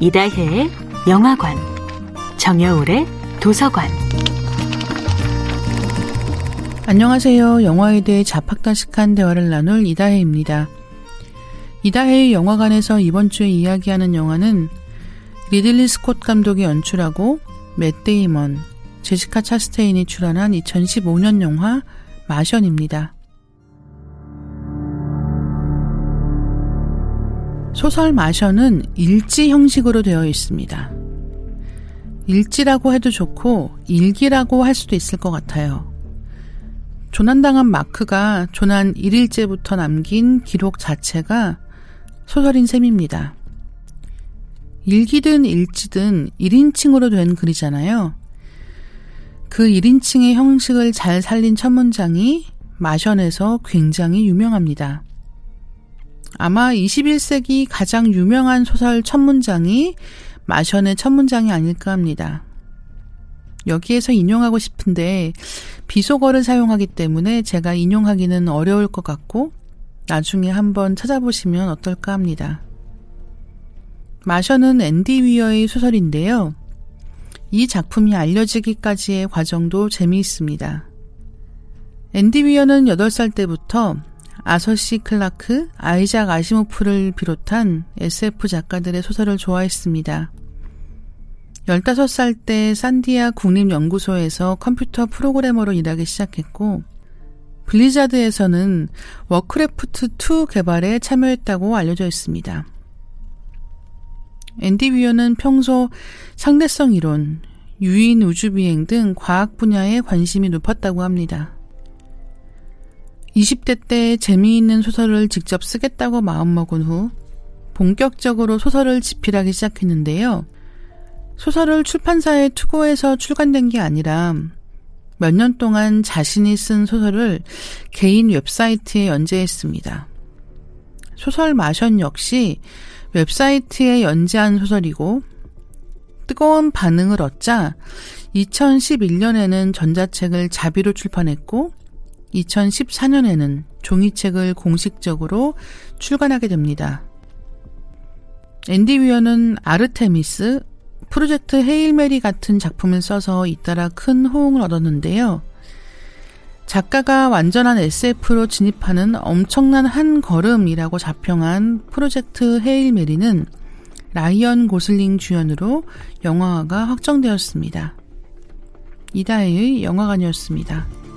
이다혜의 영화관, 정여울의 도서관. 안녕하세요. 영화에 대해 잡학다식한 대화를 나눌 이다혜입니다. 이다혜의 영화관에서 이번 주에 이야기하는 영화는 리들리 스콧 감독이 연출하고 맷 데이먼, 제시카 차스테인이 출연한 2015년 영화 마션입니다. 소설 마션은 일지 형식으로 되어 있습니다. 일지라고 해도 좋고 일기라고 할 수도 있을 것 같아요. 조난당한 마크가 조난 1일째부터 남긴 기록 자체가 소설인 셈입니다. 일기든 일지든 1인칭으로 된 글이잖아요. 그 1인칭의 형식을 잘 살린 첫 문장이 마션에서 굉장히 유명합니다. 아마 21세기 가장 유명한 소설 첫 문장이 마션의 첫 문장이 아닐까 합니다. 여기에서 인용하고 싶은데 비속어를 사용하기 때문에 제가 인용하기는 어려울 것 같고 나중에 한번 찾아보시면 어떨까 합니다. 마션은 앤디 위어의 소설인데요. 이 작품이 알려지기까지의 과정도 재미있습니다. 앤디 위어는 8살 때부터 아서시 클라크, 아이작 아시모프를 비롯한 SF 작가들의 소설을 좋아했습니다. 15살 때 산디아 국립연구소에서 컴퓨터 프로그래머로 일하기 시작했고 블리자드에서는 워크래프트2 개발에 참여했다고 알려져 있습니다. 앤디 위어는 평소 상대성 이론, 유인 우주비행 등 과학 분야에 관심이 높았다고 합니다. 20대 때 재미있는 소설을 직접 쓰겠다고 마음먹은 후 본격적으로 소설을 집필하기 시작했는데요. 소설을 출판사에 투고해서 출간된 게 아니라 몇 년 동안 자신이 쓴 소설을 개인 웹사이트에 연재했습니다. 소설 마션 역시 웹사이트에 연재한 소설이고 뜨거운 반응을 얻자 2011년에는 전자책을 자비로 출판했고 2014년에는 종이책을 공식적으로 출간하게 됩니다. 앤디 위어는 아르테미스, 프로젝트 헤일메리 같은 작품을 써서 잇따라 큰 호응을 얻었는데요. 작가가 완전한 SF로 진입하는 엄청난 한 걸음이라고 자평한 프로젝트 헤일메리는 라이언 고슬링 주연으로 영화화가 확정되었습니다. 이다혜의 영화관이었습니다.